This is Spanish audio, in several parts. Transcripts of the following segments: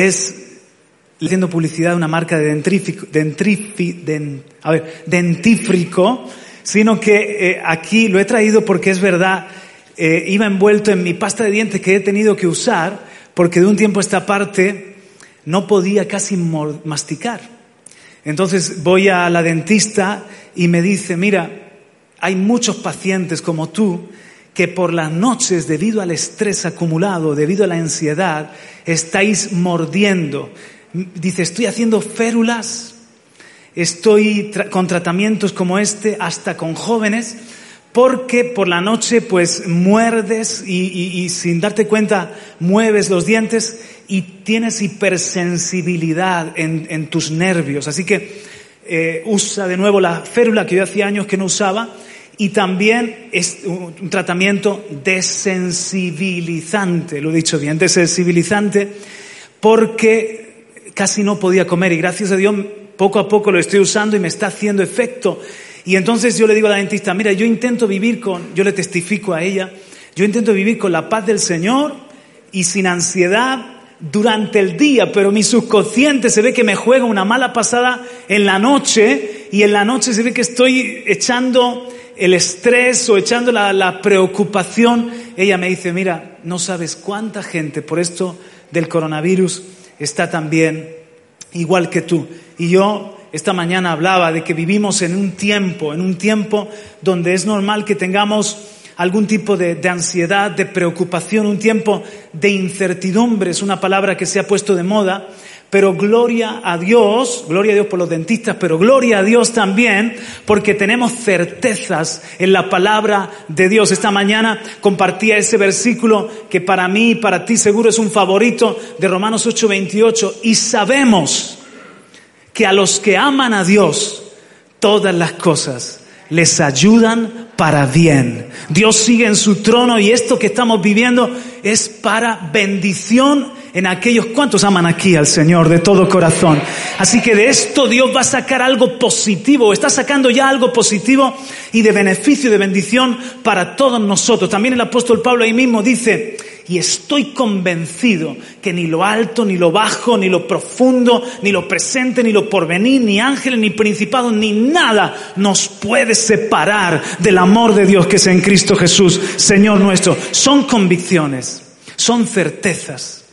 es haciendo publicidad de una marca de dentífrico, sino que aquí lo he traído porque es verdad, iba envuelto en mi pasta de dientes que he tenido que usar porque de un tiempo a esta parte no podía casi masticar. Entonces voy a la dentista y me dice, mira, hay muchos pacientes como tú que por las noches, debido al estrés acumulado, debido a la ansiedad, estáis mordiendo. Dice, estoy haciendo férulas, estoy con tratamientos como este, hasta con jóvenes, porque por la noche pues muerdes y sin darte cuenta mueves los dientes y tienes hipersensibilidad en tus nervios. Así que usa de nuevo la férula que yo hacía años que no usaba, y también es un tratamiento desensibilizante, lo he dicho bien, desensibilizante, porque casi no podía comer y gracias a Dios poco a poco lo estoy usando y me está haciendo efecto. Y entonces yo le digo a la dentista, mira, yo le testifico a ella, yo intento vivir con la paz del Señor y sin ansiedad durante el día, pero mi subconsciente se ve que me juega una mala pasada en la noche, y en la noche se ve que estoy echando el estrés o echando la preocupación. Ella me dice, mira, no sabes cuánta gente por esto del coronavirus está también igual que tú. Y yo esta mañana hablaba de que vivimos en un tiempo donde es normal que tengamos algún tipo de ansiedad, de preocupación, un tiempo de incertidumbre, es una palabra que se ha puesto de moda, pero gloria a Dios por los dentistas, pero gloria a Dios también porque tenemos certezas en la palabra de Dios. Esta mañana compartía ese versículo que para mí y para ti seguro es un favorito, de Romanos 8.28, y sabemos que a los que aman a Dios, todas las cosas les ayudan para bien. Dios sigue en su trono y esto que estamos viviendo es para bendición en aquellos. ¿Cuántos aman aquí al Señor de todo corazón? Así que de esto Dios va a sacar algo positivo, está sacando ya algo positivo y de beneficio y de bendición para todos nosotros. También el apóstol Pablo ahí mismo dice, y estoy convencido que ni lo alto, ni lo bajo, ni lo profundo, ni lo presente, ni lo porvenir, ni ángeles, ni principados, ni nada nos puede separar del amor de Dios que es en Cristo Jesús, Señor nuestro. Son convicciones, son certezas.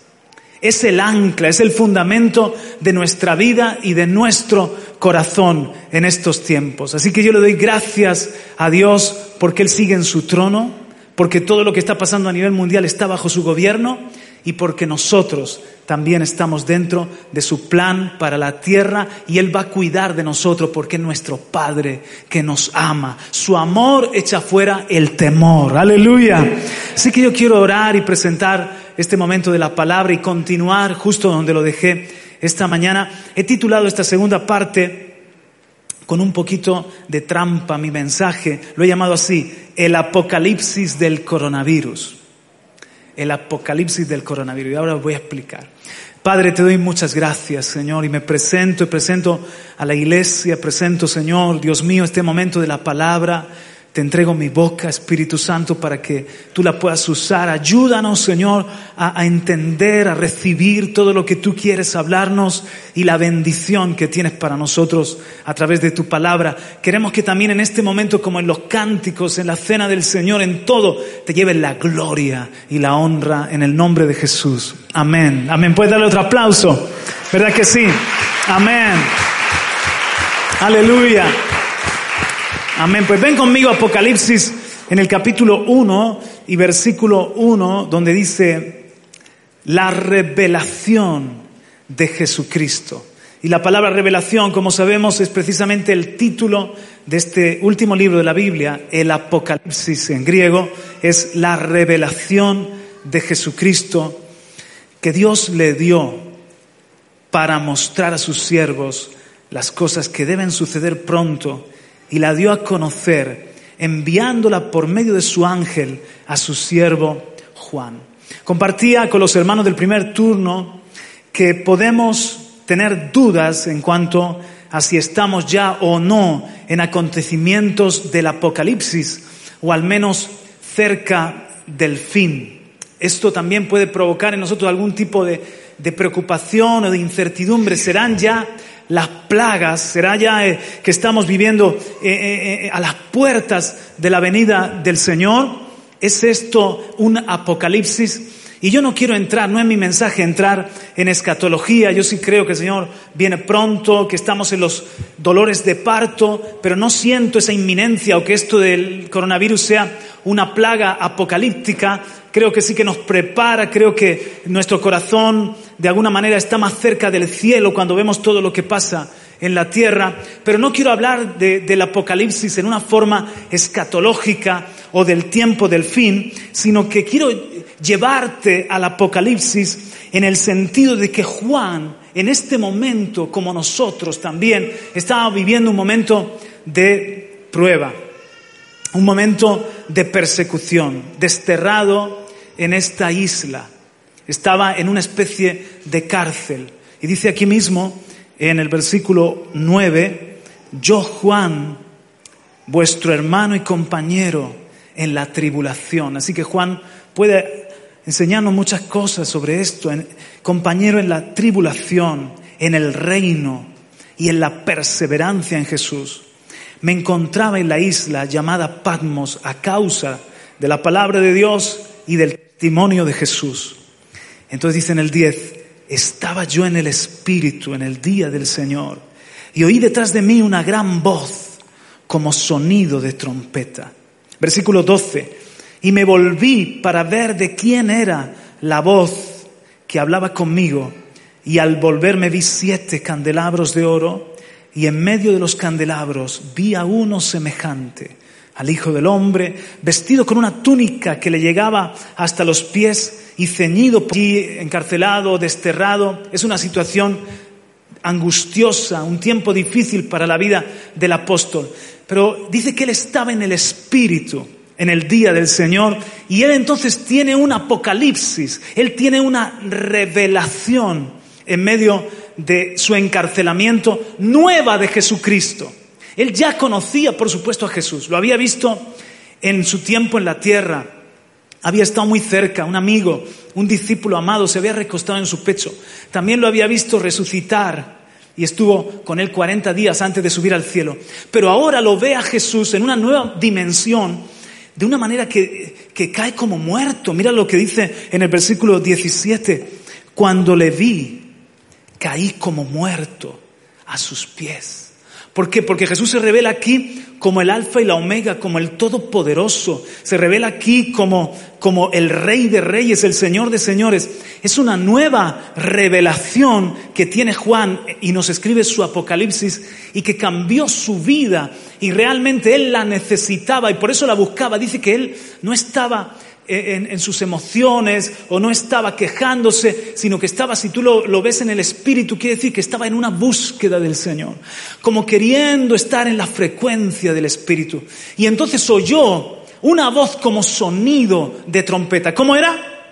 Es el ancla, es el fundamento de nuestra vida y de nuestro corazón en estos tiempos. Así que yo le doy gracias a Dios porque Él sigue en su trono, porque todo lo que está pasando a nivel mundial está bajo su gobierno y porque nosotros también estamos dentro de su plan para la tierra y Él va a cuidar de nosotros porque es nuestro Padre que nos ama. Su amor echa fuera el temor. ¡Aleluya! Así que yo quiero orar y presentar este momento de la palabra y continuar justo donde lo dejé esta mañana. He titulado esta segunda parte con un poquito de trampa mi mensaje. Lo he llamado así, el apocalipsis del coronavirus. El apocalipsis del coronavirus. Y ahora os voy a explicar. Padre, te doy muchas gracias, Señor, y me presento, a la iglesia, Señor, Dios mío, este momento de la palabra. Te entrego mi boca, Espíritu Santo, para que tú la puedas usar. Ayúdanos, Señor, a entender, a recibir todo lo que tú quieres hablarnos y la bendición que tienes para nosotros a través de tu palabra. Queremos que también en este momento, como en los cánticos, en la cena del Señor, en todo, te lleven la gloria y la honra en el nombre de Jesús. Amén. Amén. ¿Puedes darle otro aplauso? ¿Verdad que sí? Amén. Aleluya. Amén, pues ven conmigo a Apocalipsis en el capítulo 1 y versículo 1 donde dice la revelación de Jesucristo. Y la palabra revelación, como sabemos, es precisamente el título de este último libro de la Biblia, el Apocalipsis en griego, es la revelación de Jesucristo que Dios le dio para mostrar a sus siervos las cosas que deben suceder pronto. Y la dio a conocer, enviándola por medio de su ángel a su siervo Juan. Compartía con los hermanos del primer turno que podemos tener dudas en cuanto a si estamos ya o no en acontecimientos del Apocalipsis, o al menos cerca del fin. Esto también puede provocar en nosotros algún tipo de de preocupación o de incertidumbre, serán ya las plagas, será ya que estamos viviendo a las puertas de la venida del Señor. ¿Es esto un apocalipsis? Y yo no quiero entrar, no es mi mensaje entrar en escatología. Yo sí creo que el Señor viene pronto, que estamos en los dolores de parto, pero no siento esa inminencia o que esto del coronavirus sea una plaga apocalíptica. Creo que sí que nos prepara, creo que nuestro corazón de alguna manera está más cerca del cielo cuando vemos todo lo que pasa en la tierra. Pero no quiero hablar del apocalipsis en una forma escatológica o del tiempo del fin, sino que quiero llevarte al apocalipsis en el sentido de que Juan, en este momento, como nosotros también, estaba viviendo un momento de prueba, un momento de persecución, desterrado en esta isla. Estaba en una especie de cárcel. Y dice aquí mismo, en el versículo 9, yo Juan, vuestro hermano y compañero en la tribulación. Así que Juan puede enseñarnos muchas cosas sobre esto. Compañero en la tribulación, en el reino y en la perseverancia en Jesús. Me encontraba en la isla llamada Patmos a causa de la palabra de Dios y del testimonio de Jesús. Entonces dice en el 10, estaba yo en el Espíritu en el día del Señor y oí detrás de mí una gran voz como sonido de trompeta. Versículo 12, y me volví para ver de quién era la voz que hablaba conmigo, y al volverme vi 7 candelabros de oro, y en medio de los candelabros vi a uno semejante al Hijo del Hombre, vestido con una túnica que le llegaba hasta los pies y ceñido por allí, encarcelado, desterrado. Es una situación angustiosa, un tiempo difícil para la vida del apóstol. Pero dice que él estaba en el Espíritu, en el día del Señor, y él entonces tiene un apocalipsis, él tiene una revelación en medio de su encarcelamiento nueva de Jesucristo. Él ya conocía, por supuesto, a Jesús. Lo había visto en su tiempo en la tierra. Había estado muy cerca, un amigo, un discípulo amado, se había recostado en su pecho. También lo había visto resucitar y estuvo con él 40 días antes de subir al cielo. Pero ahora lo ve a Jesús en una nueva dimensión, de una manera que cae como muerto. Mira lo que dice en el versículo 17. Cuando le vi, caí como muerto a sus pies. ¿Por qué? Porque Jesús se revela aquí como el Alfa y la Omega, como el Todopoderoso. Se revela aquí como el Rey de Reyes, el Señor de Señores. Es una nueva revelación que tiene Juan y nos escribe su Apocalipsis y que cambió su vida y realmente él la necesitaba y por eso la buscaba. Dice que él no estaba en sus emociones o no estaba quejándose, sino que estaba, si tú lo ves en el Espíritu, quiere decir que estaba en una búsqueda del Señor, como queriendo estar en la frecuencia del Espíritu. Y entonces oyó una voz como sonido de trompeta. ¿Cómo era?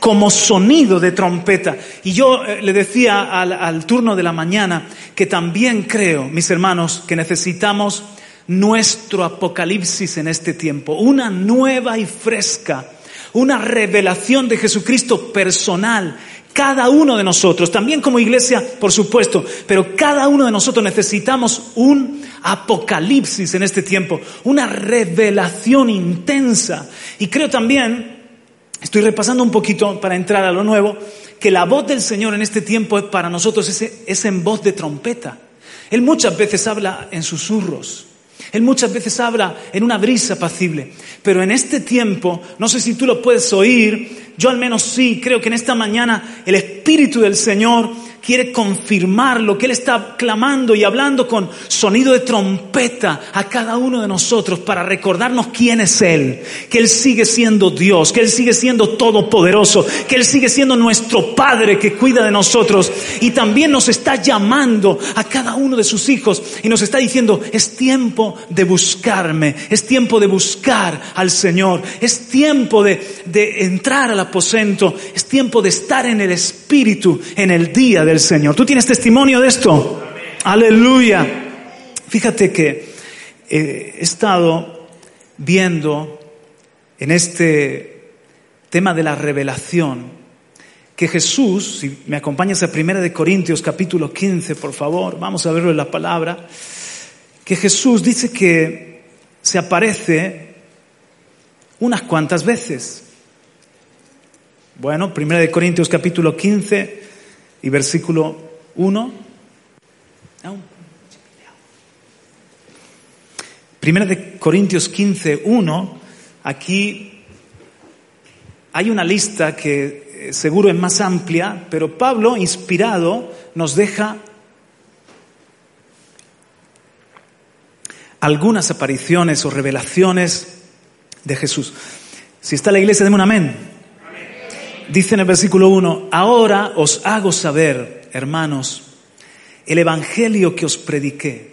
Como sonido de trompeta. Y yo le decía al turno de la mañana que también creo, mis hermanos, que necesitamos nuestro apocalipsis en este tiempo, una nueva y fresca, una revelación de Jesucristo personal. Cada uno de nosotros, también como iglesia, por supuesto, pero cada uno de nosotros necesitamos un apocalipsis en este tiempo, una revelación intensa. Y creo también, estoy repasando un poquito para entrar a lo nuevo, que la voz del Señor en este tiempo para nosotros es en voz de trompeta. Él muchas veces habla en susurros, él muchas veces habla en una brisa apacible, pero en este tiempo, no sé si tú lo puedes oír, yo al menos sí, creo que en esta mañana el Espíritu del Señor quiere confirmar lo que Él está clamando y hablando con sonido de trompeta a cada uno de nosotros para recordarnos quién es Él, que Él sigue siendo Dios, que Él sigue siendo todopoderoso, que Él sigue siendo nuestro Padre que cuida de nosotros y también nos está llamando a cada uno de sus hijos y nos está diciendo, es tiempo de buscarme, es tiempo de buscar al Señor, es tiempo de entrar al aposento, es tiempo de estar en el Espíritu, en el día del Señor. ¿Tú tienes testimonio de esto? Amén. Aleluya. Fíjate que he estado viendo en este tema de la revelación que Jesús, si me acompañas a Primera de Corintios capítulo 15, por favor, vamos a verlo en la palabra, que Jesús dice que se aparece unas cuantas veces. Bueno, Primera de Corintios capítulo 15 y versículo 1. Primera de Corintios 15, 1, aquí hay una lista que seguro es más amplia, pero Pablo, inspirado, nos deja algunas apariciones o revelaciones de Jesús. Si está la iglesia, deme un amén. Dice en el versículo 1, ahora os hago saber, hermanos, el evangelio que os prediqué,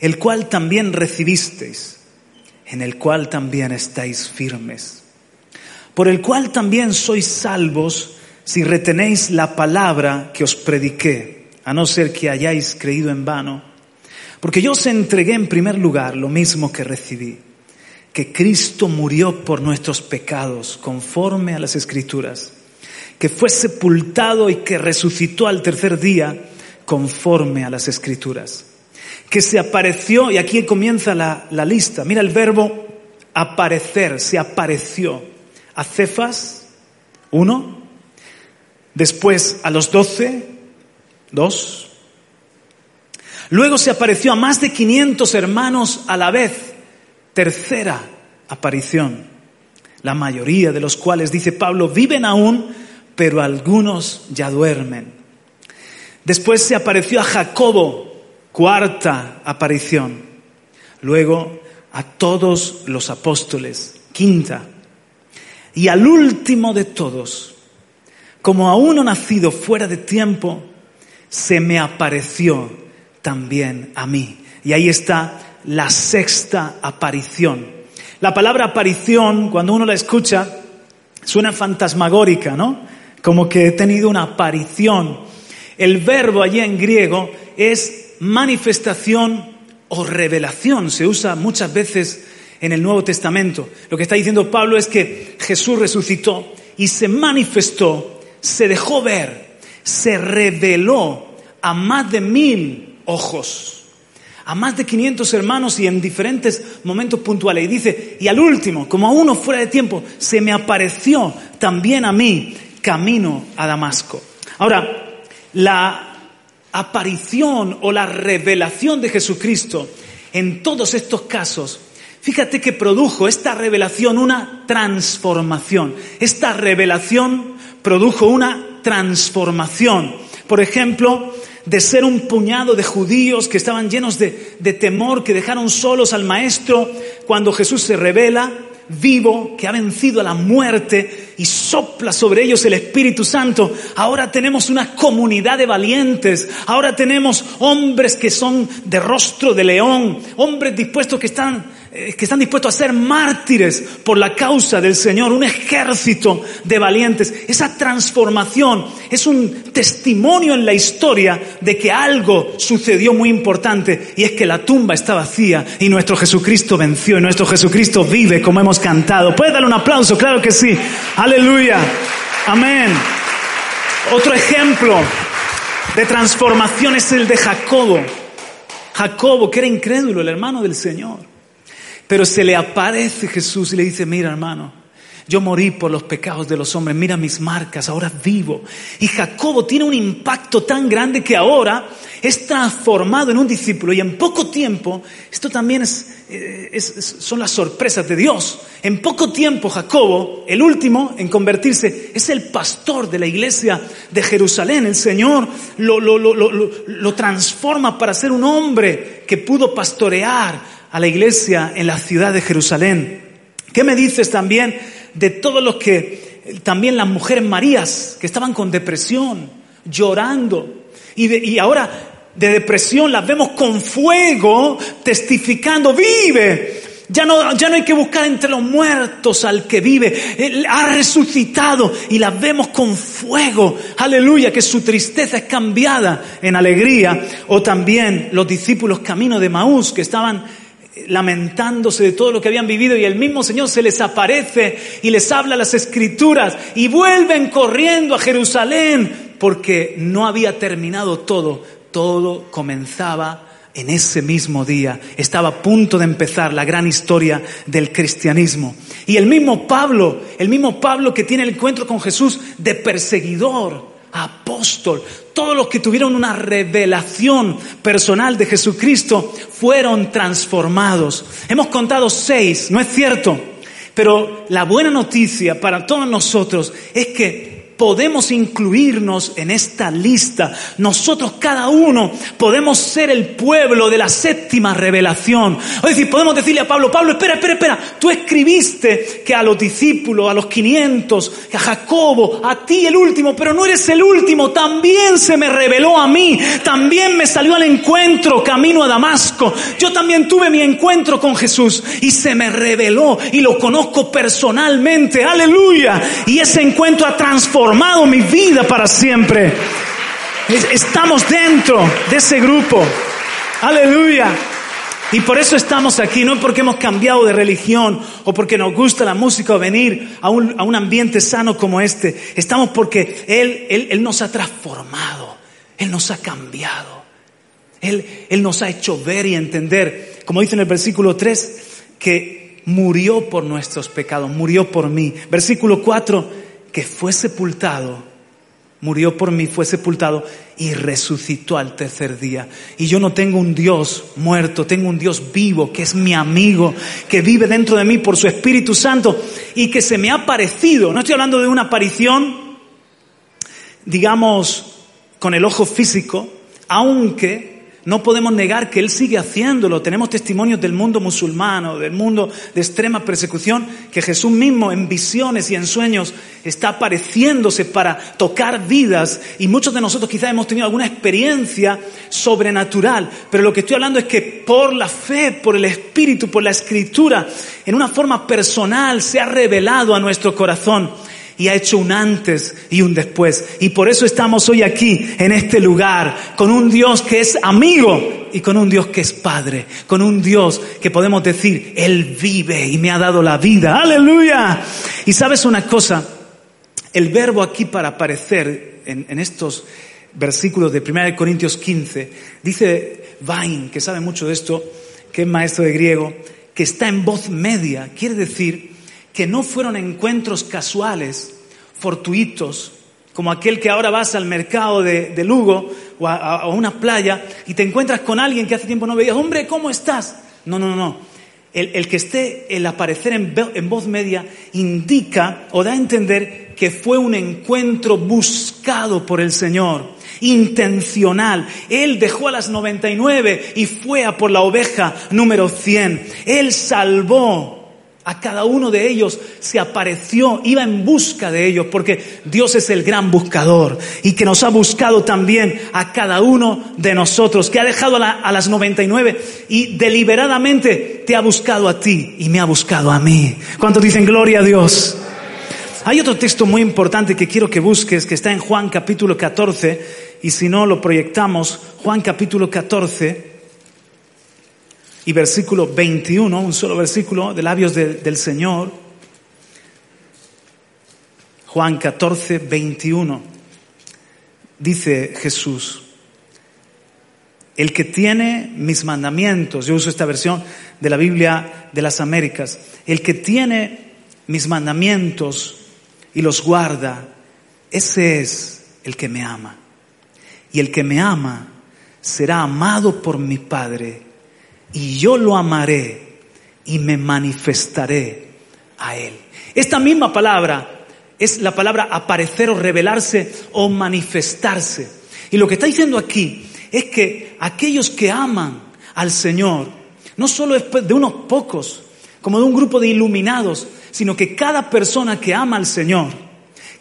el cual también recibisteis, en el cual también estáis firmes, por el cual también sois salvos si retenéis la palabra que os prediqué, a no ser que hayáis creído en vano. Porque yo os entregué en primer lugar lo mismo que recibí, que Cristo murió por nuestros pecados, conforme a las Escrituras, que fue sepultado y que resucitó al tercer día, conforme a las Escrituras, que se apareció, y aquí comienza la lista, mira el verbo aparecer, se apareció a Cefas, 1, después a los 12, 2, luego se apareció a más de 500 hermanos a la vez, tercera aparición, la mayoría de los cuales, dice Pablo, viven aún, pero algunos ya duermen. Después se apareció a Jacobo, cuarta aparición. Luego a todos los apóstoles, quinta. Y al último de todos, como a uno nacido fuera de tiempo, se me apareció también a mí. Y ahí está la sexta aparición. La palabra aparición, cuando uno la escucha, suena fantasmagórica, ¿no? Como que he tenido una aparición. El verbo allí en griego es manifestación o revelación, se usa muchas veces en el Nuevo Testamento. Lo que está diciendo Pablo es que Jesús resucitó y se manifestó, se dejó ver, se reveló a más de 1000 ojos, a más de 500 hermanos y en diferentes momentos puntuales. Y dice, y al último, como a uno fuera de tiempo, se me apareció también a mí, camino a Damasco. Ahora, la aparición o la revelación de Jesucristo en todos estos casos, fíjate que produjo esta revelación una transformación. Esta revelación produjo una transformación. Por ejemplo, de ser un puñado de judíos que estaban llenos de temor, que dejaron solos al maestro, cuando Jesús se revela vivo, que ha vencido a la muerte y sopla sobre ellos el Espíritu Santo. Ahora tenemos una comunidad de valientes, ahora tenemos hombres que son de rostro de león, hombres dispuestos que están dispuestos a ser mártires por la causa del Señor, un ejército de valientes. Esa transformación es un testimonio en la historia de que algo sucedió muy importante, y es que la tumba está vacía y nuestro Jesucristo venció y nuestro Jesucristo vive, como hemos cantado. ¿Puedes darle un aplauso? Claro que sí. Aleluya. Amén. Otro ejemplo de transformación es el de Jacobo. Jacobo, que era incrédulo, el hermano del Señor. Pero se le aparece Jesús y le dice, mira hermano, yo morí por los pecados de los hombres, mira mis marcas, ahora vivo. Y Jacobo tiene un impacto tan grande que ahora es transformado en un discípulo. Y en poco tiempo, esto también son las sorpresas de Dios. En poco tiempo Jacobo, el último en convertirse, es el pastor de la iglesia de Jerusalén. El Señor lo transforma para ser un hombre que pudo pastorear a la iglesia en la ciudad de Jerusalén. ¿Qué me dices también de todos los que, también las mujeres Marías, que estaban con depresión, llorando, y ahora de depresión las vemos con fuego, testificando, vive? Ya no hay que buscar entre los muertos al que vive, Él ha resucitado, y las vemos con fuego, aleluya, que su tristeza es cambiada en alegría. O también los discípulos camino de Emaús, que estaban lamentándose de todo lo que habían vivido, y el mismo Señor se les aparece y les habla las Escrituras, y vuelven corriendo a Jerusalén porque no había terminado todo. Todo comenzaba en ese mismo día. Estaba a punto de empezar la gran historia del cristianismo. Y el mismo Pablo que tiene el encuentro con Jesús de perseguidor, apóstol, todos los que tuvieron una revelación personal de Jesucristo fueron transformados. Hemos contado 6, ¿no es cierto? Pero la buena noticia para todos nosotros es que podemos incluirnos en esta lista. Nosotros cada uno podemos ser el pueblo de la 7ª revelación. Es decir, podemos decirle a Pablo, espera, tú escribiste que a los discípulos, a los 500, a Jacobo, a ti el último, pero no eres el último, también se me reveló a mí, también me salió al encuentro camino a Damasco, yo también tuve mi encuentro con Jesús y se me reveló y lo conozco personalmente, aleluya, y ese encuentro ha transformado mi vida para siempre. Estamos dentro de ese grupo. Aleluya. Y por eso estamos aquí, no porque hemos cambiado de religión o porque nos gusta la música o venir a un ambiente sano como este. Estamos porque Él nos ha transformado. Él nos ha cambiado. Él nos ha hecho ver y entender, como dice en el versículo 3, que murió por nuestros pecados, murió por mí. Versículo 4, que fue sepultado, murió por mí, fue sepultado y resucitó al tercer día. Y yo no tengo un Dios muerto, tengo un Dios vivo que es mi amigo, que vive dentro de mí por su Espíritu Santo y que se me ha parecido. No estoy hablando de una aparición, digamos, con el ojo físico, aunque no podemos negar que Él sigue haciéndolo. Tenemos testimonios del mundo musulmano, del mundo de extrema persecución, que Jesús mismo en visiones y en sueños está apareciéndose para tocar vidas. Y muchos de nosotros quizás hemos tenido alguna experiencia sobrenatural. Pero lo que estoy hablando es que por la fe, por el Espíritu, por la Escritura, en una forma personal se ha revelado a nuestro corazón. Y ha hecho un antes y un después. Y por eso estamos hoy aquí, en este lugar, con un Dios que es amigo y con un Dios que es Padre. Con un Dios que podemos decir, Él vive y me ha dado la vida. ¡Aleluya! Y sabes una cosa, el verbo aquí para aparecer en estos versículos de Primera de Corintios 15, dice Vain, que sabe mucho de esto, que es maestro de griego, que está en voz media, quiere decir que no fueron encuentros casuales, fortuitos, como aquel que ahora vas al mercado de Lugo o a una playa y te encuentras con alguien que hace tiempo no veías. Hombre, ¿cómo estás? No. El que esté, el aparecer en voz media indica o da a entender que fue un encuentro buscado por el Señor, intencional. Él dejó a las 99 y fue a por la oveja número 100. Él salvó a cada uno de ellos, se apareció, iba en busca de ellos, porque Dios es el gran buscador y que nos ha buscado también a cada uno de nosotros, que ha dejado a las 99 y deliberadamente te ha buscado a ti y me ha buscado a mí. ¿Cuántos dicen gloria a Dios? Hay otro texto muy importante que quiero que busques, que está en Juan capítulo 14, y si no lo proyectamos, Juan capítulo 14, y versículo 21, un solo versículo de labios del Señor. Juan 14, 21. Dice Jesús, el que tiene mis mandamientos, yo uso esta versión de la Biblia de las Américas, el que tiene mis mandamientos y los guarda, ese es el que me ama. Y el que me ama será amado por mi Padre. Y yo lo amaré y me manifestaré a Él. Esta misma palabra es la palabra aparecer o revelarse o manifestarse. Y lo que está diciendo aquí es que aquellos que aman al Señor, no solo es de unos pocos, como de un grupo de iluminados, sino que cada persona que ama al Señor,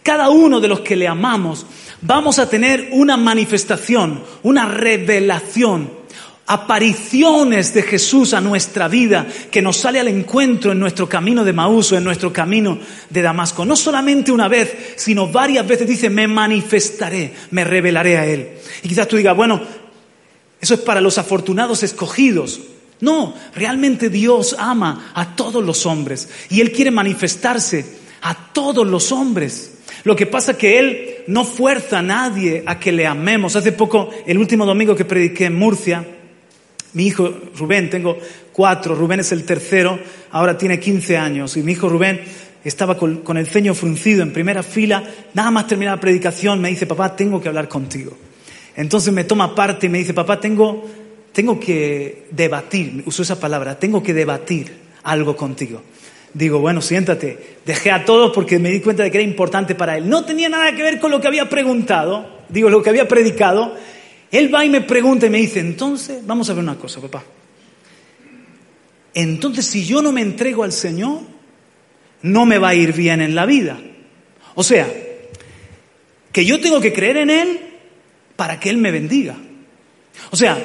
cada uno de los que le amamos, vamos a tener una manifestación, una revelación, apariciones de Jesús a nuestra vida, que nos sale al encuentro en nuestro camino de Maús o en nuestro camino de Damasco. No solamente una vez, sino varias veces dice, me manifestaré, me revelaré a Él. Y quizás tú digas, bueno, eso es para los afortunados escogidos. No, realmente Dios ama a todos los hombres y Él quiere manifestarse a todos los hombres. Lo que pasa es que Él no fuerza a nadie a que le amemos. Hace poco, el último domingo que prediqué en Murcia, mi hijo Rubén, tengo 4, Rubén es el tercero, ahora tiene 15 años, y mi hijo Rubén estaba con el ceño fruncido en primera fila, nada más terminar la predicación, me dice, papá, tengo que hablar contigo. Entonces me toma parte y me dice, papá, tengo que debatir, uso esa palabra, tengo que debatir algo contigo. Digo, bueno, siéntate. Dejé a todos porque me di cuenta de que era importante para él. No tenía nada que ver con lo que había preguntado, digo, lo que había predicado. Él va y me pregunta y me dice, entonces, vamos a ver una cosa, papá. Entonces, si yo no me entrego al Señor, no me va a ir bien en la vida. O sea, que yo tengo que creer en Él para que Él me bendiga. O sea,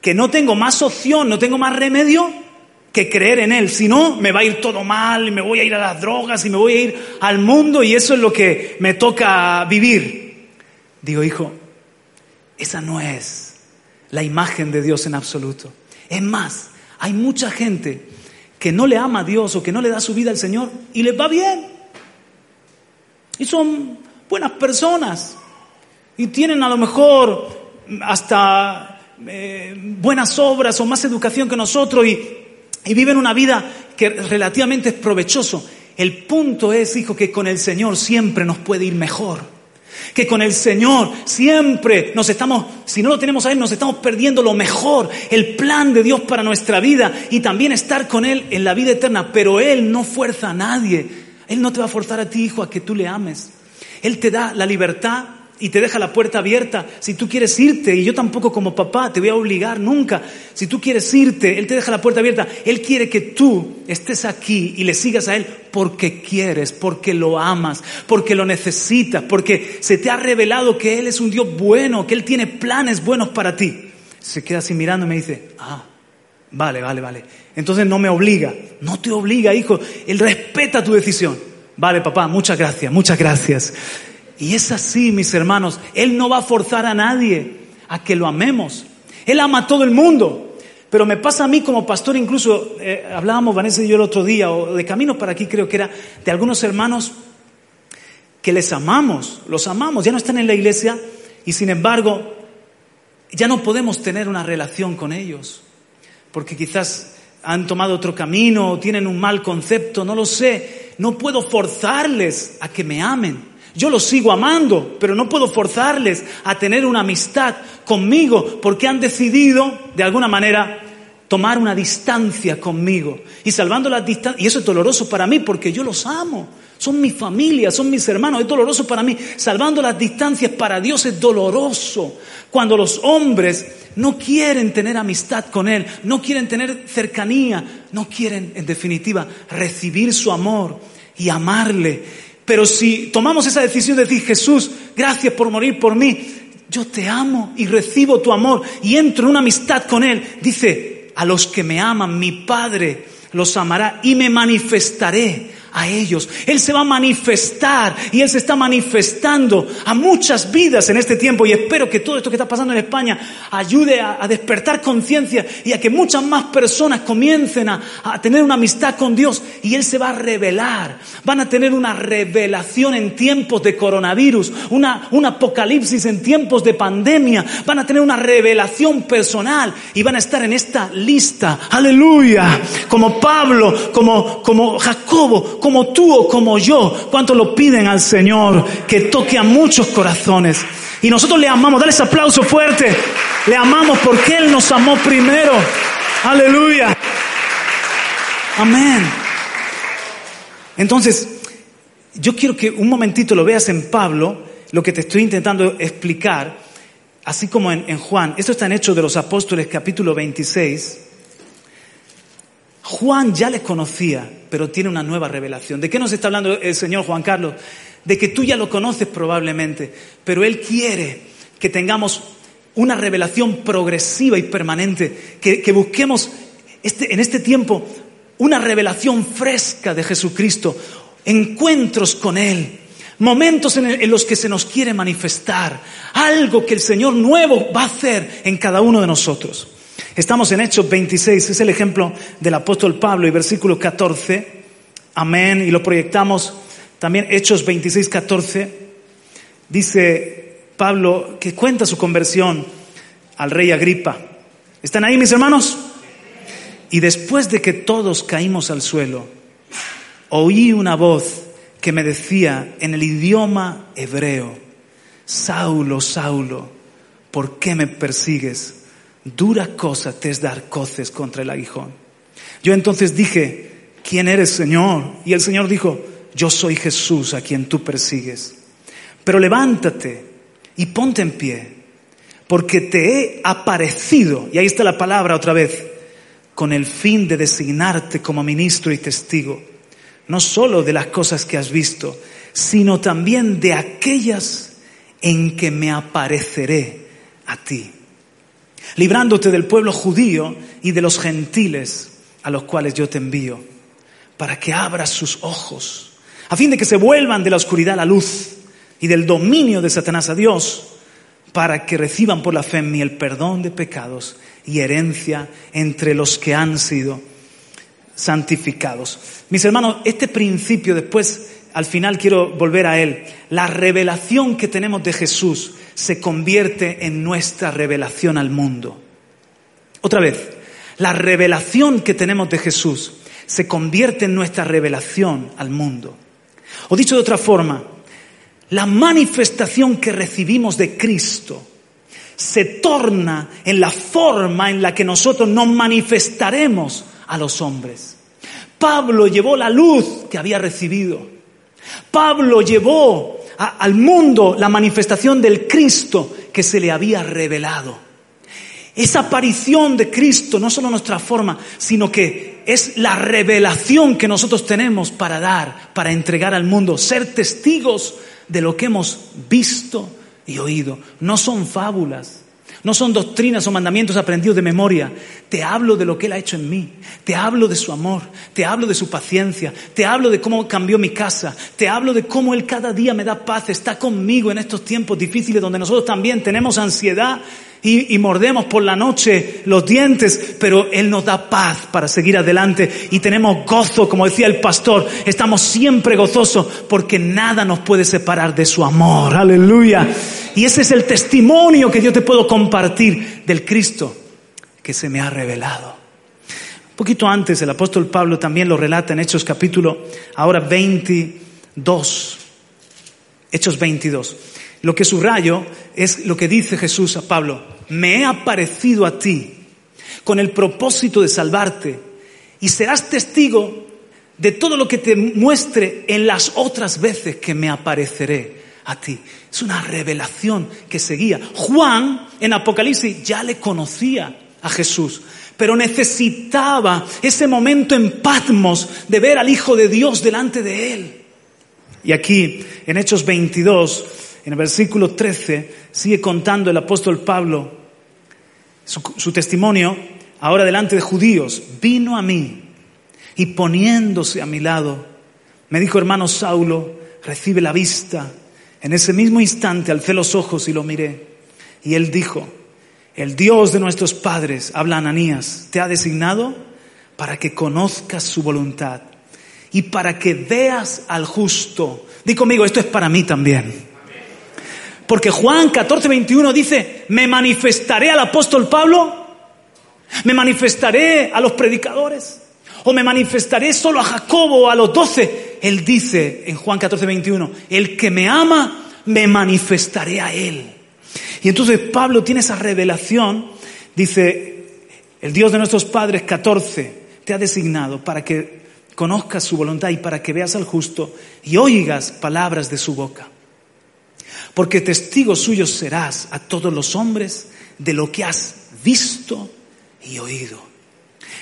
que no tengo más opción, no tengo más remedio que creer en Él. Si no, me va a ir todo mal, y me voy a ir a las drogas y me voy a ir al mundo y eso es lo que me toca vivir. Digo, hijo, esa no es la imagen de Dios en absoluto. Es más, hay mucha gente que no le ama a Dios o que no le da su vida al Señor y les va bien. Y son buenas personas. Y tienen a lo mejor hasta buenas obras o más educación que nosotros y viven una vida que relativamente es provechoso. El punto es, hijo, que con el Señor siempre nos puede ir mejor. Que con el Señor siempre nos estamos, si no lo tenemos a Él, nos estamos perdiendo lo mejor, el plan de Dios para nuestra vida y también estar con Él en la vida eterna. Pero Él no fuerza a nadie. Él no te va a forzar a ti, hijo, a que tú le ames. Él te da la libertad y te deja la puerta abierta. Si tú quieres irte, y yo tampoco como papá te voy a obligar nunca. Si tú quieres irte, Él te deja la puerta abierta. Él quiere que tú estés aquí y le sigas a Él porque quieres, porque lo amas, porque lo necesitas, porque se te ha revelado que Él es un Dios bueno, que Él tiene planes buenos para ti. Se queda así mirando y me dice, vale. Entonces no me obliga. No te obliga, hijo. Él respeta tu decisión. Vale, papá, muchas gracias. Y es así, mis hermanos, Él no va a forzar a nadie a que lo amemos. Él ama a todo el mundo. Pero me pasa a mí como pastor, incluso hablábamos Vanessa y yo el otro día, o de camino para aquí creo que era, de algunos hermanos que les amamos, los amamos, ya no están en la iglesia y sin embargo ya no podemos tener una relación con ellos. Porque quizás han tomado otro camino o tienen un mal concepto, no lo sé. No puedo forzarles a que me amen. Yo los sigo amando, pero no puedo forzarles a tener una amistad conmigo porque han decidido, de alguna manera, tomar una distancia conmigo. Y salvando las distancias, y eso es doloroso para mí porque yo los amo. Son mi familia, son mis hermanos, es doloroso para mí. Salvando las distancias para Dios es doloroso. Cuando los hombres no quieren tener amistad con Él, no quieren tener cercanía, no quieren, en definitiva, recibir su amor y amarle. Pero si tomamos esa decisión de decir, Jesús, gracias por morir por mí, yo te amo y recibo tu amor y entro en una amistad con Él. Dice, a los que me aman, mi Padre los amará y me manifestaré a ellos. Él se va a manifestar y Él se está manifestando a muchas vidas en este tiempo. Y espero que todo esto que está pasando en España ayude a despertar conciencia y a que muchas más personas comiencen a tener una amistad con Dios. Y Él se va a revelar. Van a tener una revelación en tiempos de coronavirus, un apocalipsis en tiempos de pandemia. Van a tener una revelación personal y van a estar en esta lista. ¡Aleluya! Como Pablo, como Jacobo, como tú o como yo. ¿Cuánto lo piden al Señor que toque a muchos corazones? Y nosotros le amamos. Dale ese aplauso fuerte. Le amamos porque Él nos amó primero. Aleluya. Amén. Entonces, yo quiero que un momentito lo veas en Pablo, lo que te estoy intentando explicar, así como en Juan. Esto está en Hechos de los Apóstoles, capítulo 26. Juan ya les conocía, pero tiene una nueva revelación. ¿De qué nos está hablando el Señor Juan Carlos? De que tú ya lo conoces probablemente, pero Él quiere que tengamos una revelación progresiva y permanente, que busquemos en este tiempo una revelación fresca de Jesucristo, encuentros con Él, momentos en los que se nos quiere manifestar, algo que el Señor nuevo va a hacer en cada uno de nosotros. Estamos en Hechos 26, es el ejemplo del apóstol Pablo y versículo 14, amén, y lo proyectamos también Hechos 26, 14, dice Pablo que cuenta su conversión al rey Agripa. ¿Están ahí mis hermanos? Y después de que todos caímos al suelo, oí una voz que me decía en el idioma hebreo: Saulo, Saulo, ¿por qué me persigues? Dura cosa te es dar coces contra el aguijón. Yo entonces dije: ¿Quién eres, Señor? Y el Señor dijo: Yo soy Jesús a quien tú persigues. Pero levántate y ponte en pie, porque te he aparecido, y ahí está la palabra otra vez, con el fin de designarte como ministro y testigo, no solo de las cosas que has visto, sino también de aquellas en que me apareceré a ti, librándote del pueblo judío y de los gentiles a los cuales yo te envío, para que abras sus ojos, a fin de que se vuelvan de la oscuridad a la luz y del dominio de Satanás a Dios, para que reciban por la fe en mí el perdón de pecados y herencia entre los que han sido santificados. Mis hermanos, este principio después, al final quiero volver a él. La revelación que tenemos de Jesús se convierte en nuestra revelación al mundo. Otra vez, la revelación que tenemos de Jesús se convierte en nuestra revelación al mundo. O dicho de otra forma, la manifestación que recibimos de Cristo se torna en la forma en la que nosotros nos manifestaremos a los hombres. Pablo llevó la luz que había recibido. Pablo llevó al mundo la manifestación del Cristo que se le había revelado. Esa aparición de Cristo no solo nos transforma, sino que es la revelación que nosotros tenemos para dar, para entregar al mundo, ser testigos de lo que hemos visto y oído. No son fábulas, no son doctrinas o mandamientos aprendidos de memoria. Te hablo de lo que Él ha hecho en mí. Te hablo de su amor. Te hablo de su paciencia. Te hablo de cómo cambió mi casa. Te hablo de cómo Él cada día me da paz. Está conmigo en estos tiempos difíciles donde nosotros también tenemos ansiedad y mordemos por la noche los dientes. Pero Él nos da paz para seguir adelante. Y tenemos gozo, como decía el pastor. Estamos siempre gozosos porque nada nos puede separar de su amor. Aleluya. Y ese es el testimonio que yo te puedo compartir del Cristo que se me ha revelado. Un poquito antes el apóstol Pablo también lo relata en Hechos capítulo ahora 22. Hechos 22. Lo que subrayo es lo que dice Jesús a Pablo: me he aparecido a ti con el propósito de salvarte, y serás testigo de todo lo que te muestre en las otras veces que me apareceré a ti. Es una revelación que seguía. Juan en Apocalipsis ya le conocía a Jesús, pero necesitaba ese momento en Patmos de ver al Hijo de Dios delante de él. Y aquí en Hechos 22, en el versículo 13, sigue contando el apóstol Pablo su testimonio ahora delante de judíos. Vino a mí y poniéndose a mi lado me dijo: hermano Saulo, recibe la vista. En ese mismo instante alcé los ojos y lo miré, y él dijo: el Dios de nuestros padres, habla Ananías, te ha designado para que conozcas su voluntad y para que veas al justo. Di conmigo: esto es para mí también. Porque Juan 14, 21 dice: me manifestaré al apóstol Pablo, me manifestaré a los predicadores, o me manifestaré solo a Jacobo o a los 12. Él dice en Juan 14, 21: el que me ama, me manifestaré a él. Y entonces Pablo tiene esa revelación, dice: el Dios de nuestros padres, 14, te ha designado para que conozcas su voluntad y para que veas al justo y oigas palabras de su boca. Porque testigo suyo serás a todos los hombres de lo que has visto y oído.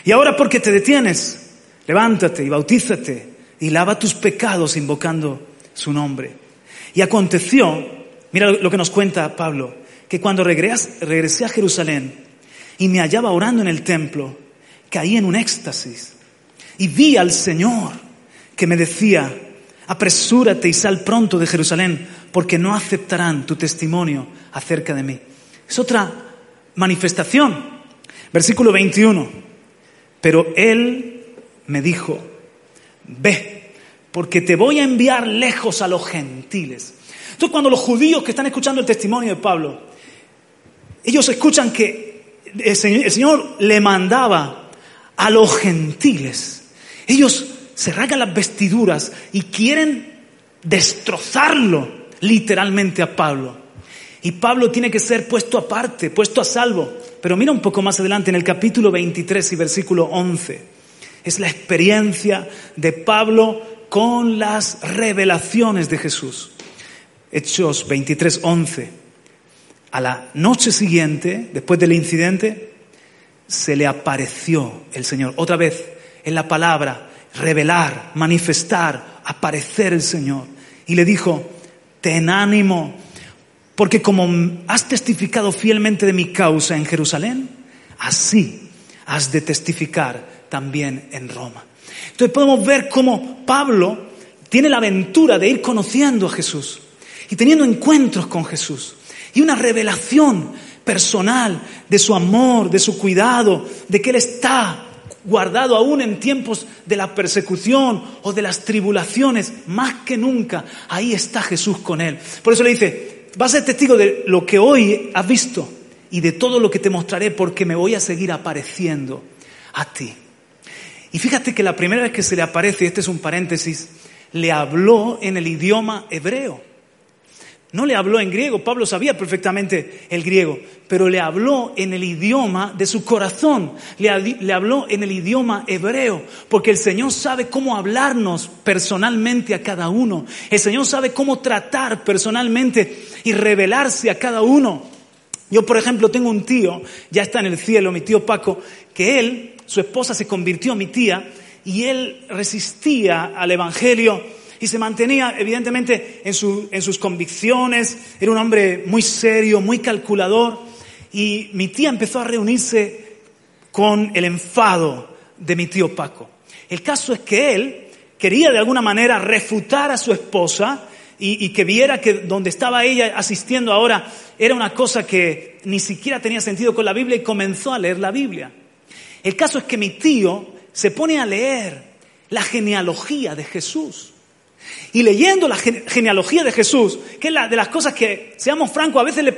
Y ahora, porque te detienes, levántate y bautízate y lava tus pecados invocando su nombre. Y aconteció, mira lo que nos cuenta Pablo, que cuando regresé a Jerusalén y me hallaba orando en el templo, caí en un éxtasis y vi al Señor que me decía: apresúrate y sal pronto de Jerusalén, porque no aceptarán tu testimonio acerca de mí. Es otra manifestación. Versículo 21. Pero él me dijo: ve, porque te voy a enviar lejos a los gentiles. Entonces, cuando los judíos que están escuchando el testimonio de Pablo, ellos escuchan que el Señor le mandaba a los gentiles, ellos se rasgan las vestiduras y quieren destrozarlo literalmente a Pablo. Y Pablo tiene que ser puesto aparte, puesto a salvo. Pero mira un poco más adelante, en el capítulo 23 y versículo 11. Es la experiencia de Pablo con las revelaciones de Jesús. Hechos 23, 11. A la noche siguiente, después del incidente, se le apareció el Señor. Otra vez, en la palabra revelar, manifestar, aparecer el Señor. Y le dijo: ten ánimo, porque como has testificado fielmente de mi causa en Jerusalén, así has de testificar también en Roma. Entonces podemos ver cómo Pablo tiene la aventura de ir conociendo a Jesús y teniendo encuentros con Jesús y una revelación personal de su amor, de su cuidado, de que él está guardado aún en tiempos de la persecución o de las tribulaciones. Más que nunca, ahí está Jesús con él. Por eso le dice: vas a ser testigo de lo que hoy has visto y de todo lo que te mostraré, porque me voy a seguir apareciendo a ti. Y fíjate que la primera vez que se le aparece, este es un paréntesis, le habló en el idioma hebreo. No le habló en griego, Pablo sabía perfectamente el griego, pero le habló en el idioma de su corazón, le habló en el idioma hebreo, porque el Señor sabe cómo hablarnos personalmente a cada uno, el Señor sabe cómo tratar personalmente y revelarse a cada uno. Yo, por ejemplo, tengo un tío, ya está en el cielo, mi tío Paco, que él, su esposa se convirtió a mi tía, y él resistía al evangelio y se mantenía evidentemente en sus convicciones. Era un hombre muy serio, muy calculador. Y mi tía empezó a reunirse con el enfado de mi tío Paco. El caso es que él quería de alguna manera refutar a su esposa y que viera que donde estaba ella asistiendo ahora era una cosa que ni siquiera tenía sentido con la Biblia, y comenzó a leer la Biblia. El caso es que mi tío se pone a leer la genealogía de Jesús. Y leyendo la genealogía de Jesús, que es la de las cosas que, seamos francos, a veces le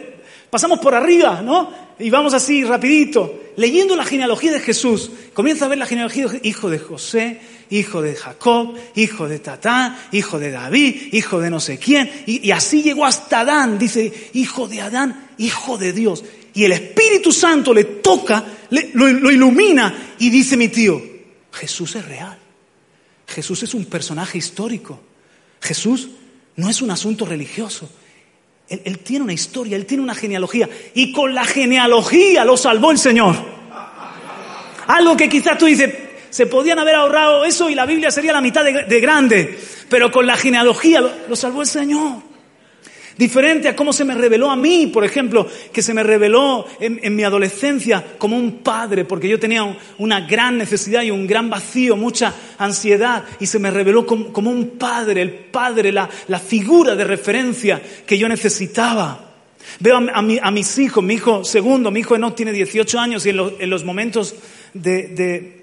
pasamos por arriba, ¿no? Y vamos así rapidito. Leyendo la genealogía de Jesús, comienza a ver la genealogía: hijo de José, hijo de Jacob, hijo de Tatán, hijo de David, hijo de no sé quién. Y así llegó hasta Adán, dice: hijo de Adán, hijo de Dios. Y el Espíritu Santo le toca, lo ilumina, y dice mi tío: Jesús es real. Jesús es un personaje histórico. Jesús no es un asunto religioso. Él tiene una historia, él tiene una genealogía. Y con la genealogía lo salvó el Señor. Algo que quizás tú dices, se podían haber ahorrado eso y la Biblia sería la mitad de grande. Pero con la genealogía lo salvó el Señor. Diferente a cómo se me reveló a mí, por ejemplo, que se me reveló en mi adolescencia como un padre, porque yo tenía una gran necesidad y un gran vacío, mucha ansiedad, y se me reveló como un padre, el padre, la figura de referencia que yo necesitaba. Veo a mis hijos, mi hijo segundo, mi hijo Enoch tiene 18 años, y en los momentos de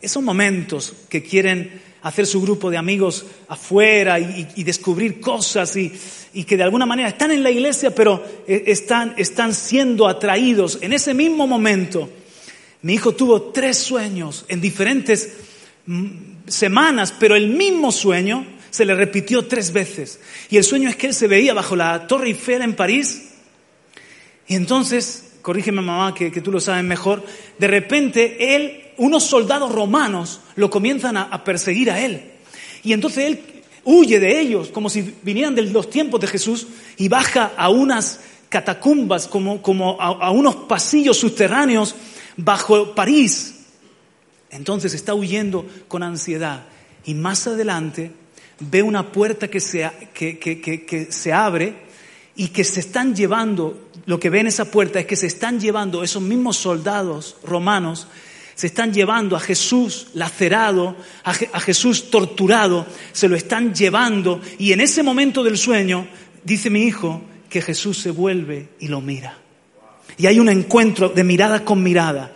esos momentos que quieren hacer su grupo de amigos afuera y descubrir cosas y que de alguna manera están en la iglesia pero están siendo atraídos. En ese mismo momento, mi hijo tuvo 3 sueños en diferentes semanas, pero el mismo sueño se le repitió 3 veces. Y el sueño es que él se veía bajo la Torre Eiffel en París, y entonces, corrígeme mamá que tú lo sabes mejor, de repente unos soldados romanos lo comienzan a perseguir a él, y entonces él huye de ellos como si vinieran de los tiempos de Jesús, y baja a unas catacumbas, como a unos pasillos subterráneos bajo París. Entonces está huyendo con ansiedad, y más adelante ve una puerta que se abre, y que se están llevando, lo que ve en esa puerta es que se están llevando esos mismos soldados romanos, se están llevando a Jesús lacerado, a Jesús torturado, se lo están llevando. Y en ese momento del sueño, dice mi hijo, que Jesús se vuelve y lo mira. y hay un encuentro de mirada con mirada.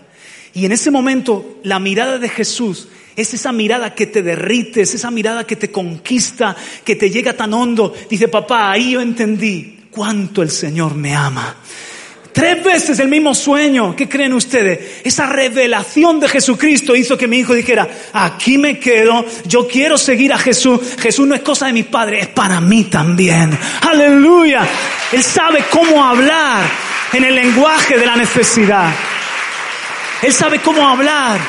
Y en ese momento la mirada de Jesús es esa mirada que te derrite, es esa mirada que te conquista, que te llega tan hondo. Dice, papá, ahí yo entendí cuánto el Señor me ama. 3 veces el mismo sueño. ¿Qué creen ustedes? Esa revelación de Jesucristo hizo que mi hijo dijera, aquí me quedo, yo quiero seguir a Jesús. Jesús no es cosa de mis padres, es para mí también. ¡Aleluya! Él sabe cómo hablar en el lenguaje de la necesidad. Él sabe cómo hablar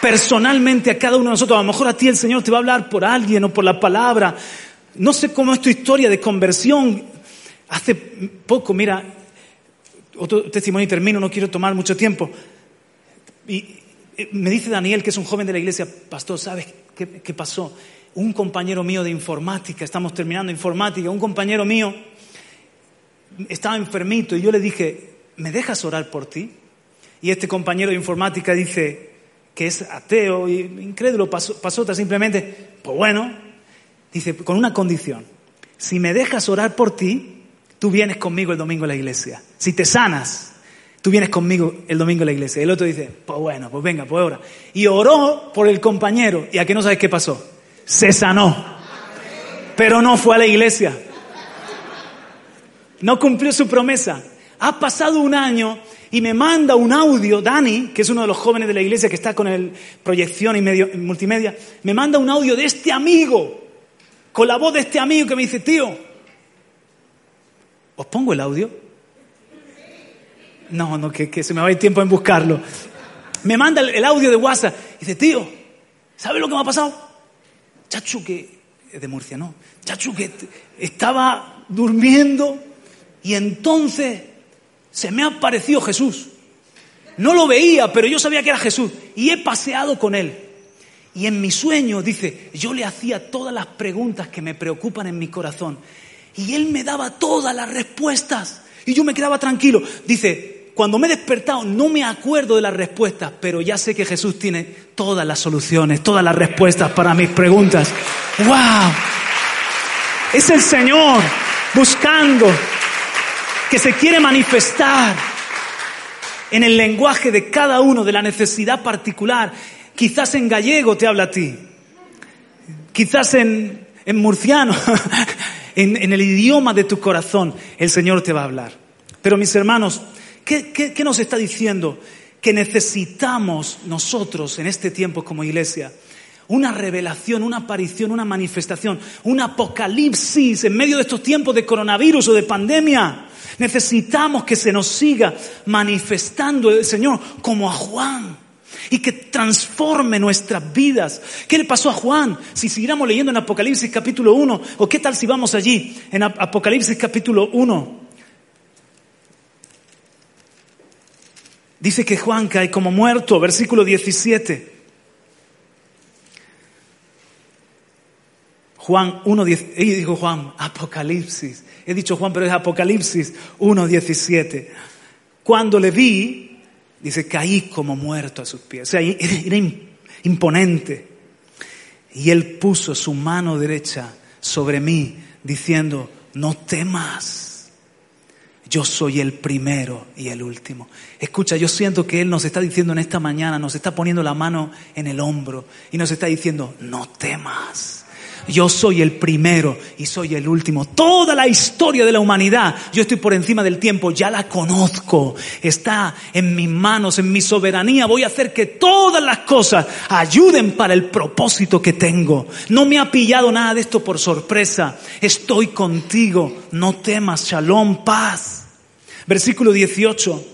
personalmente a cada uno de nosotros. A lo mejor a ti el Señor te va a hablar por alguien o por la palabra. No sé cómo es tu historia de conversión. Hace poco, mira, otro testimonio y termino, no quiero tomar mucho tiempo. Y me dice Daniel, que es un joven de la iglesia, pastor, ¿sabes qué pasó? Un compañero mío de informática, estamos terminando informática, un compañero mío estaba enfermito y yo le dije, ¿me dejas orar por ti? Y este compañero de informática dice que es ateo y incrédulo, pasota simplemente, pues bueno, dice, con una condición, si me dejas orar por ti, tú vienes conmigo el domingo a la iglesia. Si te sanas, tú vienes conmigo el domingo a la iglesia. Y el otro dice, pues bueno, pues venga, pues ora. Y oró por el compañero. ¿Y a qué no sabes qué pasó? Se sanó. Pero no fue a la iglesia. No cumplió su promesa. Ha pasado 1 año y me manda un audio, Dani, que es uno de los jóvenes de la iglesia que está con el proyección y multimedia, me manda un audio de este amigo, con la voz de este amigo que me dice, tío, ¿os pongo el audio? No, que se me va el tiempo en buscarlo. Me manda el audio de WhatsApp. Y dice, tío, ¿sabes lo que me ha pasado? Chacho, que... de Murcia, ¿no? Chacho, que estaba durmiendo y entonces se me ha aparecido Jesús. No lo veía, pero yo sabía que era Jesús. Y he paseado con él. Y en mi sueño, dice, yo le hacía todas las preguntas que me preocupan en mi corazón. Y él me daba todas las respuestas. Y yo me quedaba tranquilo. Dice, cuando me he despertado no me acuerdo de las respuestas, pero ya sé que Jesús tiene todas las soluciones, todas las respuestas para mis preguntas. ¡Wow! Es el Señor buscando, que se quiere manifestar en el lenguaje de cada uno, de la necesidad particular. Quizás en gallego te habla a ti. Quizás en murciano. En el idioma de tu corazón el Señor te va a hablar. Pero mis hermanos, ¿qué nos está diciendo? Que necesitamos nosotros en este tiempo como iglesia una revelación, una aparición, una manifestación, un apocalipsis en medio de estos tiempos de coronavirus o de pandemia. Necesitamos que se nos siga manifestando el Señor como a Juan. Y que transforme nuestras vidas. ¿Qué le pasó a Juan? Si siguiéramos leyendo en Apocalipsis capítulo 1, o qué tal si vamos allí, en Apocalipsis capítulo 1. Dice que Juan cae como muerto, versículo 17. Es Apocalipsis 1:17. Cuando le vi, dice, caí como muerto a sus pies. O sea, era imponente. Y él puso su mano derecha sobre mí, diciendo, no temas, yo soy el primero y el último. Escucha, yo siento que él nos está diciendo en esta mañana, nos está poniendo la mano en el hombro y nos está diciendo, no temas. Yo soy el primero y soy el último. Toda la historia de la humanidad, yo estoy por encima del tiempo, ya la conozco. Está en mis manos, en mi soberanía. Voy a hacer que todas las cosas ayuden para el propósito que tengo. No me ha pillado nada de esto por sorpresa. Estoy contigo. No temas, shalom, paz. Versículo 18.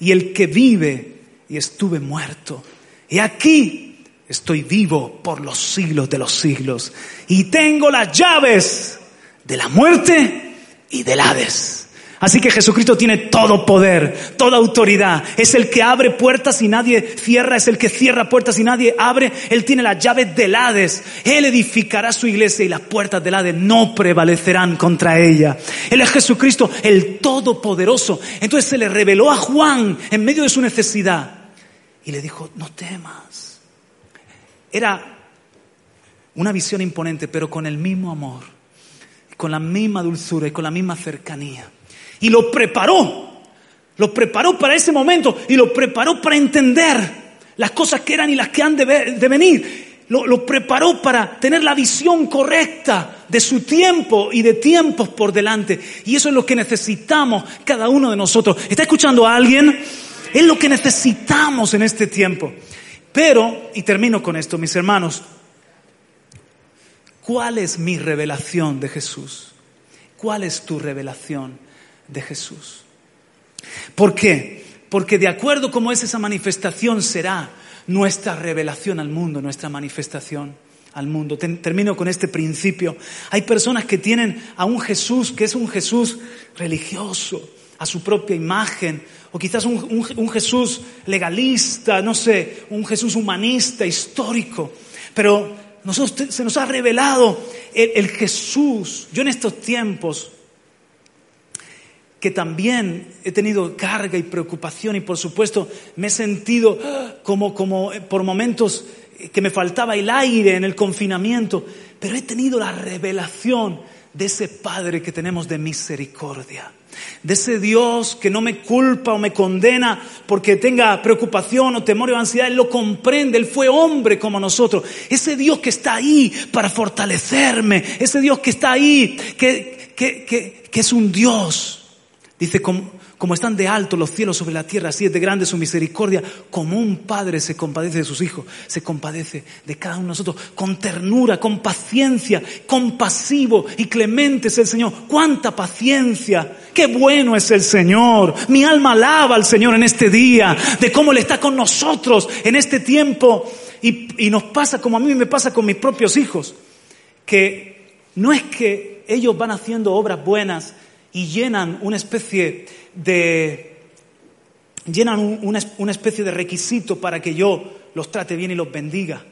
Y el que vive, y estuve muerto, y aquí estoy vivo por los siglos de los siglos y tengo las llaves de la muerte y del Hades. Así que Jesucristo tiene todo poder, toda autoridad. Es el que abre puertas y nadie cierra. Es el que cierra puertas y nadie abre. Él tiene las llaves del Hades. Él edificará su iglesia y las puertas del Hades no prevalecerán contra ella. Él es Jesucristo, el Todopoderoso. Entonces se le reveló a Juan en medio de su necesidad y le dijo, no temas. Era una visión imponente, pero con el mismo amor, con la misma dulzura y con la misma cercanía. Y lo preparó Los preparó para ese momento y los preparó para entender las cosas que eran y las que han de venir. Los preparó para tener la visión correcta de su tiempo y de tiempos por delante. Y eso es lo que necesitamos cada uno de nosotros. ¿Está escuchando a alguien? Es lo que necesitamos en este tiempo. Pero, y termino con esto, mis hermanos, ¿cuál es mi revelación de Jesús? ¿Cuál es tu revelación de Jesús? ¿Por qué? Porque de acuerdo como es esa manifestación será nuestra revelación al mundo, nuestra manifestación al mundo. Termino con este principio. Hay personas que tienen a un Jesús que es un Jesús religioso, a su propia imagen, o quizás un Jesús legalista, no sé, un Jesús humanista, histórico, pero nosotros se nos ha revelado el Jesús. Yo en estos tiempos, que también he tenido carga y preocupación y por supuesto me he sentido como por momentos que me faltaba el aire en el confinamiento, pero he tenido la revelación de ese Padre que tenemos de misericordia, de ese Dios que no me culpa o me condena porque tenga preocupación o temor o ansiedad. Él lo comprende, Él fue hombre como nosotros. Ese Dios que está ahí para fortalecerme, ese Dios que está ahí, que es un Dios. Dice, como están de alto los cielos sobre la tierra, así es de grande su misericordia. Como un padre se compadece de sus hijos, se compadece de cada uno de nosotros. Con ternura, con paciencia, compasivo y clemente es el Señor. ¡Cuánta paciencia! ¡Qué bueno es el Señor! Mi alma alaba al Señor en este día, de cómo Él está con nosotros en este tiempo. Y nos pasa como a mí me pasa con mis propios hijos, que no es que ellos van haciendo obras buenas y llenan una especie de requisito para que yo los trate bien y los bendiga.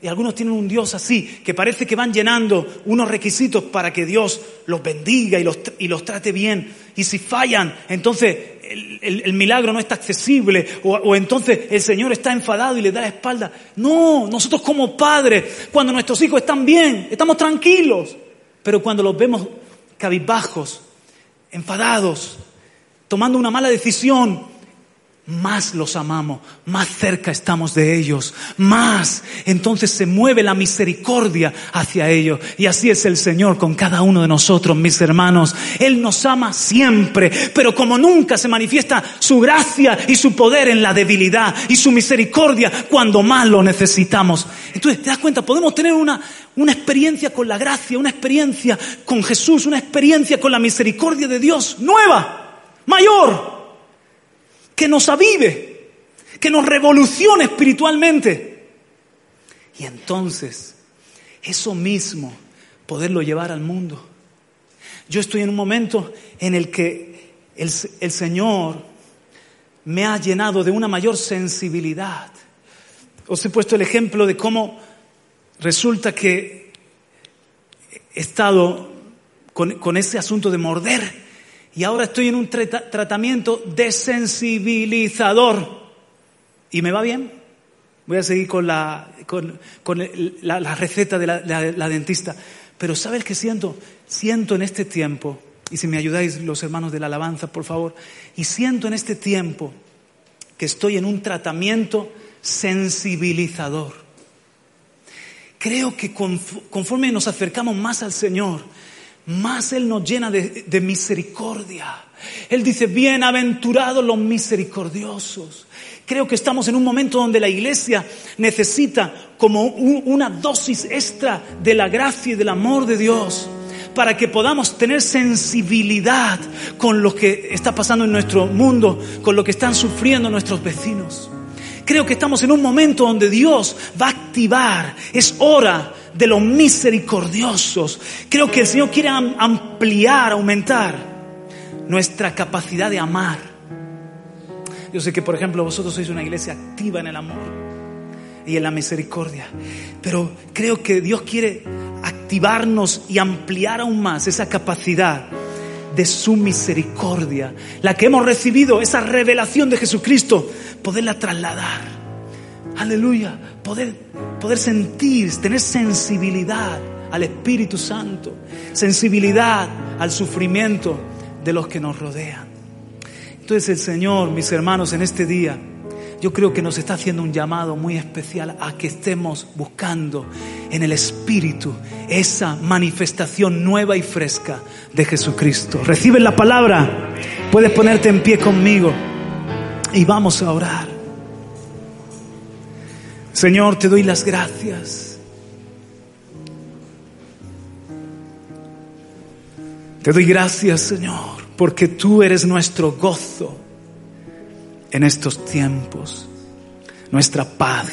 Y algunos tienen un Dios así, que parece que van llenando unos requisitos para que Dios los bendiga y los trate bien. Y si fallan, entonces el milagro no está accesible, o entonces el Señor está enfadado y le da la espalda. No, nosotros como padres, cuando nuestros hijos están bien, estamos tranquilos. Pero cuando los vemos cabizbajos, enfadados, tomando una mala decisión, más los amamos, más cerca estamos de ellos, más entonces se mueve la misericordia hacia ellos. Y así es el Señor con cada uno de nosotros, mis hermanos. Él nos ama siempre, pero como nunca se manifiesta su gracia y su poder en la debilidad y su misericordia cuando más lo necesitamos. Entonces, te das cuenta, podemos tener una experiencia con la gracia, una experiencia con Jesús, una experiencia con la misericordia de Dios nueva, mayor, que nos avive, que nos revolucione espiritualmente. Y entonces, eso mismo, poderlo llevar al mundo. Yo estoy en un momento en el que el Señor me ha llenado de una mayor sensibilidad. Os he puesto el ejemplo de cómo resulta que he estado con ese asunto de morder. Y ahora estoy en un tratamiento desensibilizador. ¿Y me va bien? Voy a seguir con la receta de la dentista. Pero ¿sabes qué siento? Siento en este tiempo, y si me ayudáis los hermanos de la alabanza, por favor, y siento en este tiempo que estoy en un tratamiento sensibilizador. Creo que conforme nos acercamos más al Señor, más Él nos llena de misericordia. Él dice, bienaventurados los misericordiosos. Creo que estamos en un momento donde la iglesia necesita como una dosis extra de la gracia y del amor de Dios, para que podamos tener sensibilidad con lo que está pasando en nuestro mundo, con lo que están sufriendo nuestros vecinos. Creo que estamos en un momento donde Dios va a activar. Es hora de los misericordiosos. Creo que el Señor quiere ampliar, aumentar nuestra capacidad de amar. Yo sé que, por ejemplo, vosotros sois una iglesia activa en el amor y en la misericordia, pero creo que Dios quiere activarnos y ampliar aún más esa capacidad de su misericordia, la que hemos recibido, esa revelación de Jesucristo, poderla trasladar. Aleluya, poder sentir, tener sensibilidad al Espíritu Santo, sensibilidad al sufrimiento de los que nos rodean. Entonces el Señor, mis hermanos, en este día, yo creo que nos está haciendo un llamado muy especial a que estemos buscando en el Espíritu esa manifestación nueva y fresca de Jesucristo. ¿Recibes la palabra? Puedes ponerte en pie conmigo y vamos a orar. Señor, te doy las gracias. Te doy gracias, Señor, porque tú eres nuestro gozo en estos tiempos, nuestra paz,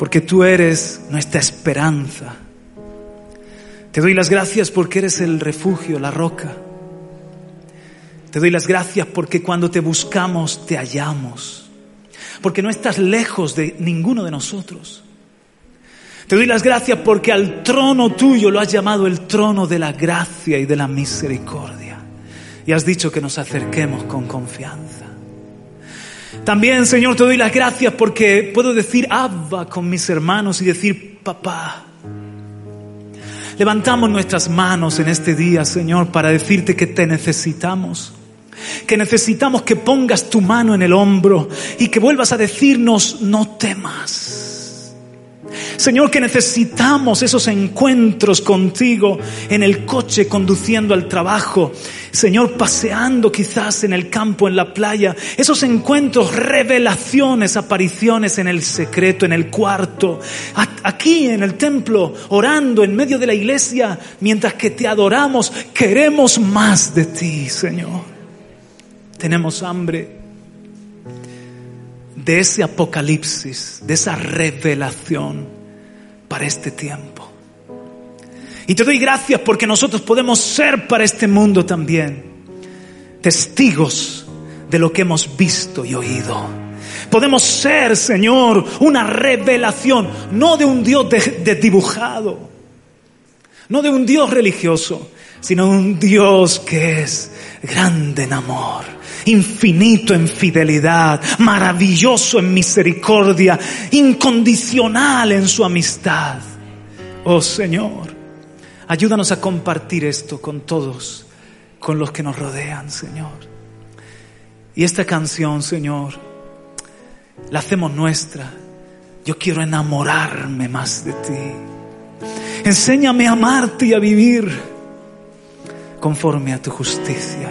porque tú eres nuestra esperanza. Te doy las gracias porque eres el refugio, la roca. Te doy las gracias porque cuando te buscamos, te hallamos, porque no estás lejos de ninguno de nosotros. Te doy las gracias porque al trono tuyo lo has llamado el trono de la gracia y de la misericordia, y has dicho que nos acerquemos con confianza. También, Señor, te doy las gracias porque puedo decir Abba con mis hermanos y decir Papá. Levantamos nuestras manos en este día, Señor, para decirte que te necesitamos. Que necesitamos que pongas tu mano en el hombro y que vuelvas a decirnos no temas. Señor, que necesitamos esos encuentros contigo en el coche conduciendo al trabajo. Señor, paseando quizás en el campo, en la playa. Esos encuentros, revelaciones, apariciones en el secreto, en el cuarto. Aquí en el templo, orando en medio de la iglesia, mientras que te adoramos, queremos más de ti, Señor. Tenemos hambre de ese apocalipsis, de esa revelación para este tiempo. Y te doy gracias porque nosotros podemos ser para este mundo también testigos de lo que hemos visto y oído. Podemos ser, Señor, una revelación, no de un Dios desdibujado, no de un Dios religioso, sino un Dios que es grande en amor, infinito en fidelidad, maravilloso en misericordia, incondicional en su amistad. Oh Señor, ayúdanos a compartir esto con todos, con los que nos rodean, Señor. Y esta canción, Señor, la hacemos nuestra. Yo quiero enamorarme más de ti. Enséñame a amarte y a vivir conforme a tu justicia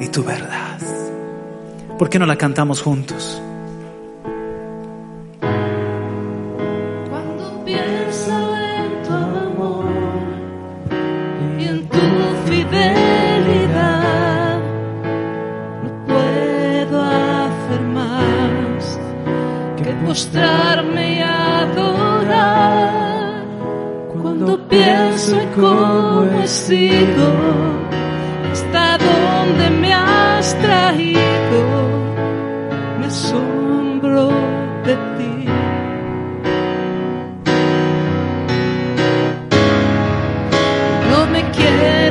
y tu verdad. ¿Por qué no la cantamos juntos? Cuando pienso en tu amor y en tu fidelidad, no puedo hacer más que postrarme y adorar. Cuando pienso en cómo he sido, hasta donde me has traído, me asombro de ti. No me quieres.